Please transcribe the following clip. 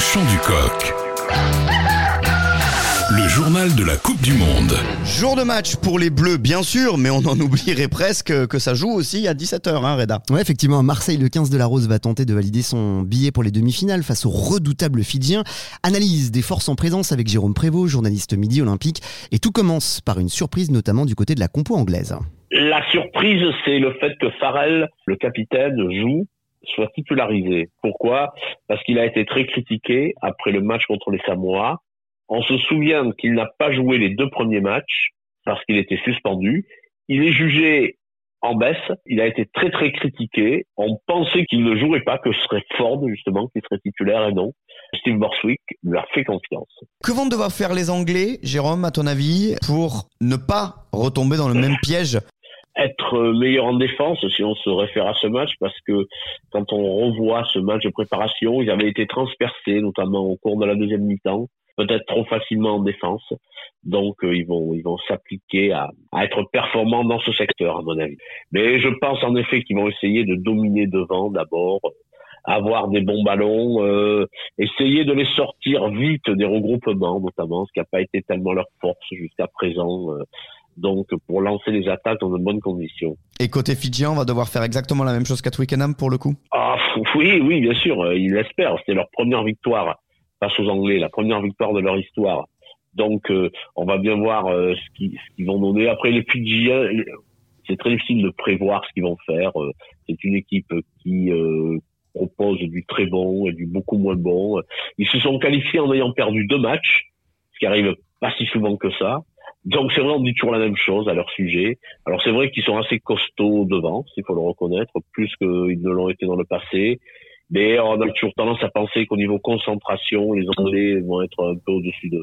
chant du coq. Le journal de la Coupe du Monde. Jour de match pour les Bleus, bien sûr, mais on en oublierait presque que ça joue aussi à 17h, hein, Reda. Ouais, effectivement, Marseille, le 15 de la Rose va tenter de valider son billet pour les demi-finales face aux redoutables Fidjiens. Analyse des forces en présence avec Jérôme Prévost, journaliste Midi Olympique. Et tout commence par une surprise, notamment du côté de la compo anglaise. La surprise, c'est le fait que Farrell, le capitaine, soit titularisé. Pourquoi ? Parce qu'il a été très critiqué après le match contre les Samoa. On se souvient qu'il n'a pas joué les deux premiers matchs parce qu'il était suspendu. Il est jugé en baisse. Il a été très très critiqué. On pensait qu'il ne jouerait pas, que ce serait Ford justement qui serait titulaire, et non. Steve Borthwick lui a fait confiance. Que vont devoir faire les Anglais, Jérôme, à ton avis, pour ne pas retomber dans le même piège ? Être meilleur en défense, si on se réfère à ce match, parce que quand on revoit ce match de préparation, ils avaient été transpercés, notamment au cours de la deuxième mi-temps, peut-être trop facilement en défense. Donc ils vont s'appliquer à être performants dans ce secteur, à mon avis. Mais je pense en effet qu'ils vont essayer de dominer devant d'abord, avoir des bons ballons, essayer de les sortir vite des regroupements, notamment, ce qui n'a pas été tellement leur force jusqu'à présent. Donc, pour lancer les attaques dans de bonnes conditions. Et côté Fidjien, on va devoir faire exactement la même chose qu'à Twickenham pour le coup ? Ah, oui, bien sûr, ils l'espèrent. C'était leur première victoire face aux Anglais, la première victoire de leur histoire. Donc, on va bien voir ce qu'ils vont donner. Après, les Fidjiens, c'est très difficile de prévoir ce qu'ils vont faire. C'est une équipe qui propose du très bon et du beaucoup moins bon. Ils se sont qualifiés en ayant perdu 2 matchs, ce qui arrive pas si souvent que ça. Donc c'est vrai, on dit toujours la même chose à leur sujet. Alors c'est vrai qu'ils sont assez costauds devant, s'il faut le reconnaître, plus qu'ils ne l'ont été dans le passé. Mais on a toujours tendance à penser qu'au niveau concentration, les Anglais vont être un peu au-dessus d'eux.